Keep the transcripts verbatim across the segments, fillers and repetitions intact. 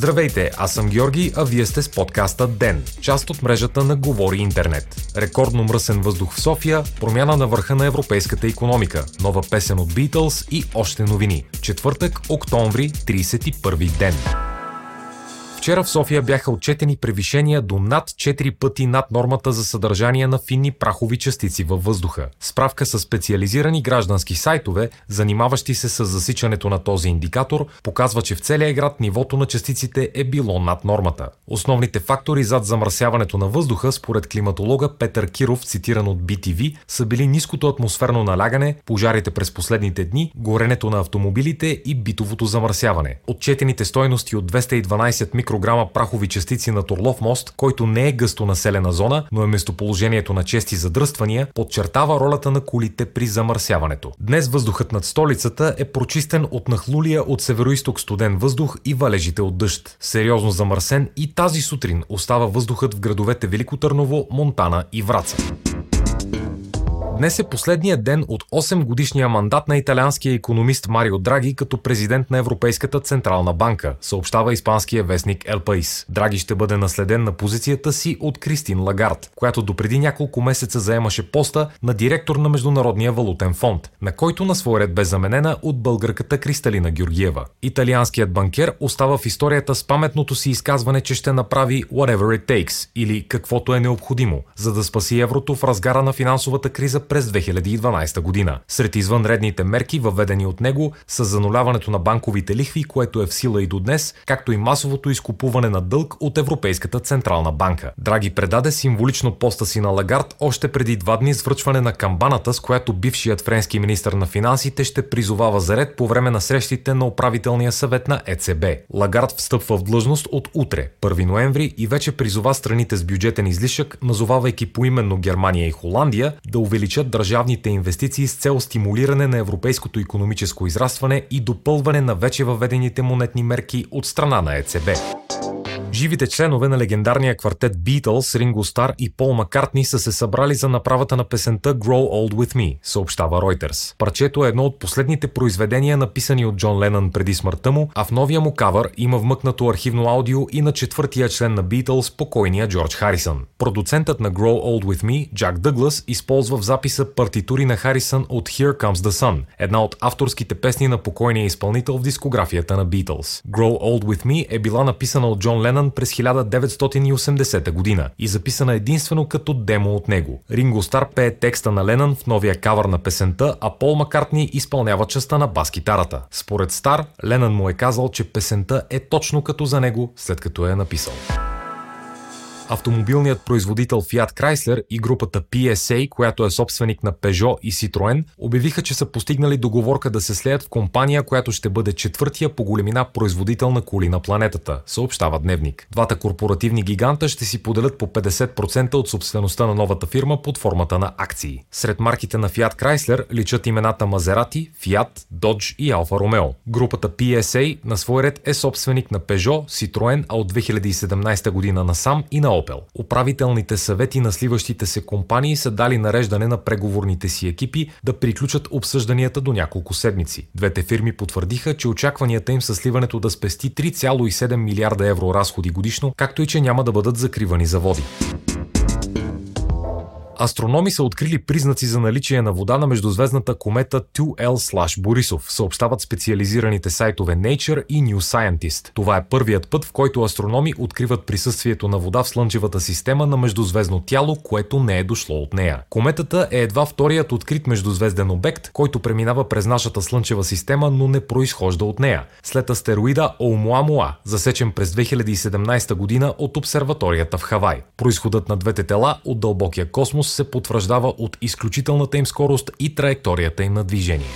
Здравейте, аз съм Георги, а вие сте с подкаста ДЕН, част от мрежата на Говори Интернет. Рекордно мръсен въздух в София, промяна на върха на европейската икономика, нова песен от Beatles и още новини. Четвъртък, октомври, тридесет и първи ден. Вчера в София бяха отчетени превишения до над четири пъти над нормата за съдържание на финни прахови частици във въздуха. Справка с специализирани граждански сайтове, занимаващи се с засичането на този индикатор, показва, че в целия град нивото на частиците е било над нормата. Основните фактори зад замърсяването на въздуха, според климатолога Петър Киров, цитиран от Би Ти Ви, са били ниското атмосферно налягане, пожарите през последните дни, горенето на автомобилите и битовото замърсяване. Отчетените стойности от двеста и дванадесет микро Програма прахови частици на Торлов мост, който не е гъсто населена зона, но е местоположението на чести задръствания, подчертава ролята на колите при замърсяването. Днес въздухът над столицата е прочистен от нахлулия от североизток студен въздух и валежите от дъжд. Сериозно замърсен и тази сутрин остава въздухът в градовете Велико Търново, Монтана и Враца. Днес е последният ден от осемгодишния мандат на италианския икономист Марио Драги като президент на Европейската Централна банка, съобщава испанския вестник El Pais. Драги ще бъде наследен на позицията си от Кристин Лагард, която допреди няколко месеца заемаше поста на директор на Международния валутен фонд, на който на свой ред бе заменена от българката Кристалина Георгиева. Италианският банкер остава в историята с паметното си изказване, че ще направи whatever it takes, или каквото е необходимо, за да спаси еврото в разгара на финансовата криза през две хиляди и дванадесета година. Сред извънредните мерки, въведени от него, са зануляването на банковите лихви, което е в сила и до днес, както и масовото изкупуване на дълг от Европейската Централна банка. Драги предаде символично поста си на Лагард още преди два дни с връчване на камбаната, с която бившият френски министър на финансите ще призовава за ред по време на срещите на управителния съвет на Е Це Бе. Лагард встъпва в длъжност от утре, първи ноември, и вече призова страните с бюджетен излишък, назовавайки поименно Германия и Холандия, да увеличат държавните инвестиции с цел стимулиране на европейското икономическо израстване и допълване на вече въведените монетни мерки от страна на Е Це Бе. Живите членове на легендарния квартет Beatles, Ринго Стар и Пол Маккартни са се събрали за направата на песента Grow Old With Me, съобщава Reuters. Парчето е едно от последните произведения, написани от Джон Ленън преди смъртта му, а в новия му кавър има вмъкнато архивно аудио и на четвъртия член на Beatles, покойния Джордж Харрисън. Продуцентът на Grow Old With Me, Джак Дъглас, използва в записа партитури на Харрисън от Here Comes The Sun, една от авторските песни на покойния изпълнител в дискографията на Beatles. Grow Old With Me е била написана от Джон Ленън през хиляда деветстотин и осемдесета година и записана единствено като демо от него. Ринго Стар пее текста на Ленън в новия кавър на песента, а Пол Маккартни изпълнява частта на бас-китарата. Според Стар, Ленън му е казал, че песента е точно като за него, след като я е написал. Автомобилният производител Fiat Chrysler и групата Пи Ес Ей, която е собственик на Peugeot и Citroën, обявиха, че са постигнали договорка да се слеят в компания, която ще бъде четвъртия по големина производител на коли на планетата, съобщава Дневник. Двата корпоративни гиганта ще си поделят по петдесет процента от собствеността на новата фирма под формата на акции. Сред марките на Fiat Chrysler личат имената Maserati, Fiat, Dodge и Alfa Romeo. Групата Пи Ес Ей на свой ред е собственик на Peugeot, Citroën, а от две хиляди и седемнадесета година насам и на Управителните съвети на сливащите се компании са дали нареждане на преговорните си екипи да приключат обсъжданията до няколко седмици. Двете фирми потвърдиха, че очакванията им са сливането да спести три цяло и седем милиарда евро разходи годишно, както и че няма да бъдат закривани заводи. Астрономи са открили признаци за наличие на вода на междузвездната комета две Ел Борисов, съобщават специализираните сайтове Nature и New Scientist. Това е първият път, в който астрономи откриват присъствието на вода в слънчевата система на междузвездно тяло, което не е дошло от нея. Кометата е едва вторият открит междузвезден обект, който преминава през нашата слънчева система, но не произхожда от нея, след астероида Оумуамуа, засечен през две хиляди и седемнадесета година от обсерваторията в Хавай. Произходът на двете тела от дълбокия космос се потвърждава от изключителната им скорост и траекторията им на движение.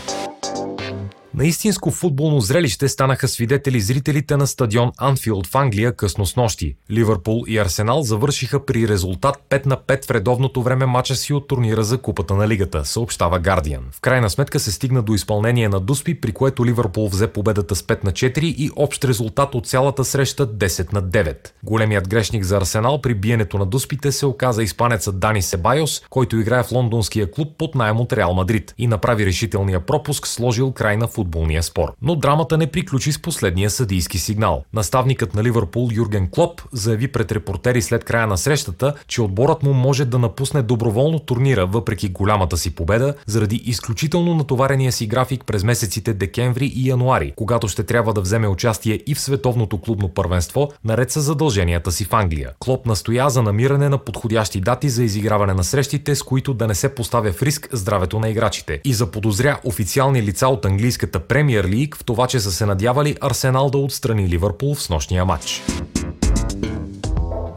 На истинско футболно зрелище станаха свидетели зрителите на стадион Анфилд в Англия късно снощи. Ливърпул и Арсенал завършиха при резултат пет на пет в редовното време мача си от турнира за Купата на Лигата, съобщава Guardian. В крайна сметка се стигна до изпълнение на дуспи, при което Ливърпул взе победата с пет на четири и общ резултат от цялата среща десет на девет. Големият грешник за Арсенал при биенето на дуспите се оказа испанецът Дани Себайос, който играе в лондонския клуб под наем от Реал Мадрид и направи решителния пропуск, сложил край на футболния футболния спор. Но драмата не приключи с последния съдийски сигнал. Наставникът на Ливърпул Юрген Клоп заяви пред репортери след края на срещата, че отборът му може да напусне доброволно турнира въпреки голямата си победа, заради изключително натоварения си график през месеците декември и януари, когато ще трябва да вземе участие и в световното клубно първенство, наред с задълженията си в Англия. Клоп настоя за намиране на подходящи дати за изиграване на срещите, с които да не се поставя в риск здравето на играчите, и заподозря официални лица от английската Премиер Лиг в това, че са се надявали Арсенал да отстрани Ливърпул в снощния матч.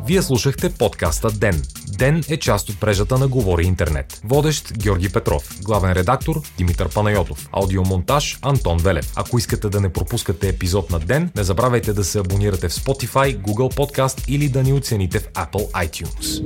Вие слушахте подкаста ДЕН. ДЕН е част от мрежата на Говори Интернет. Водещ Георги Петров, главен редактор Димитър Панайотов, аудиомонтаж Антон Велев. Ако искате да не пропускате епизод на ДЕН, не забравяйте да се абонирате в Spotify, Google Podcast или да ни оцените в Apple iTunes.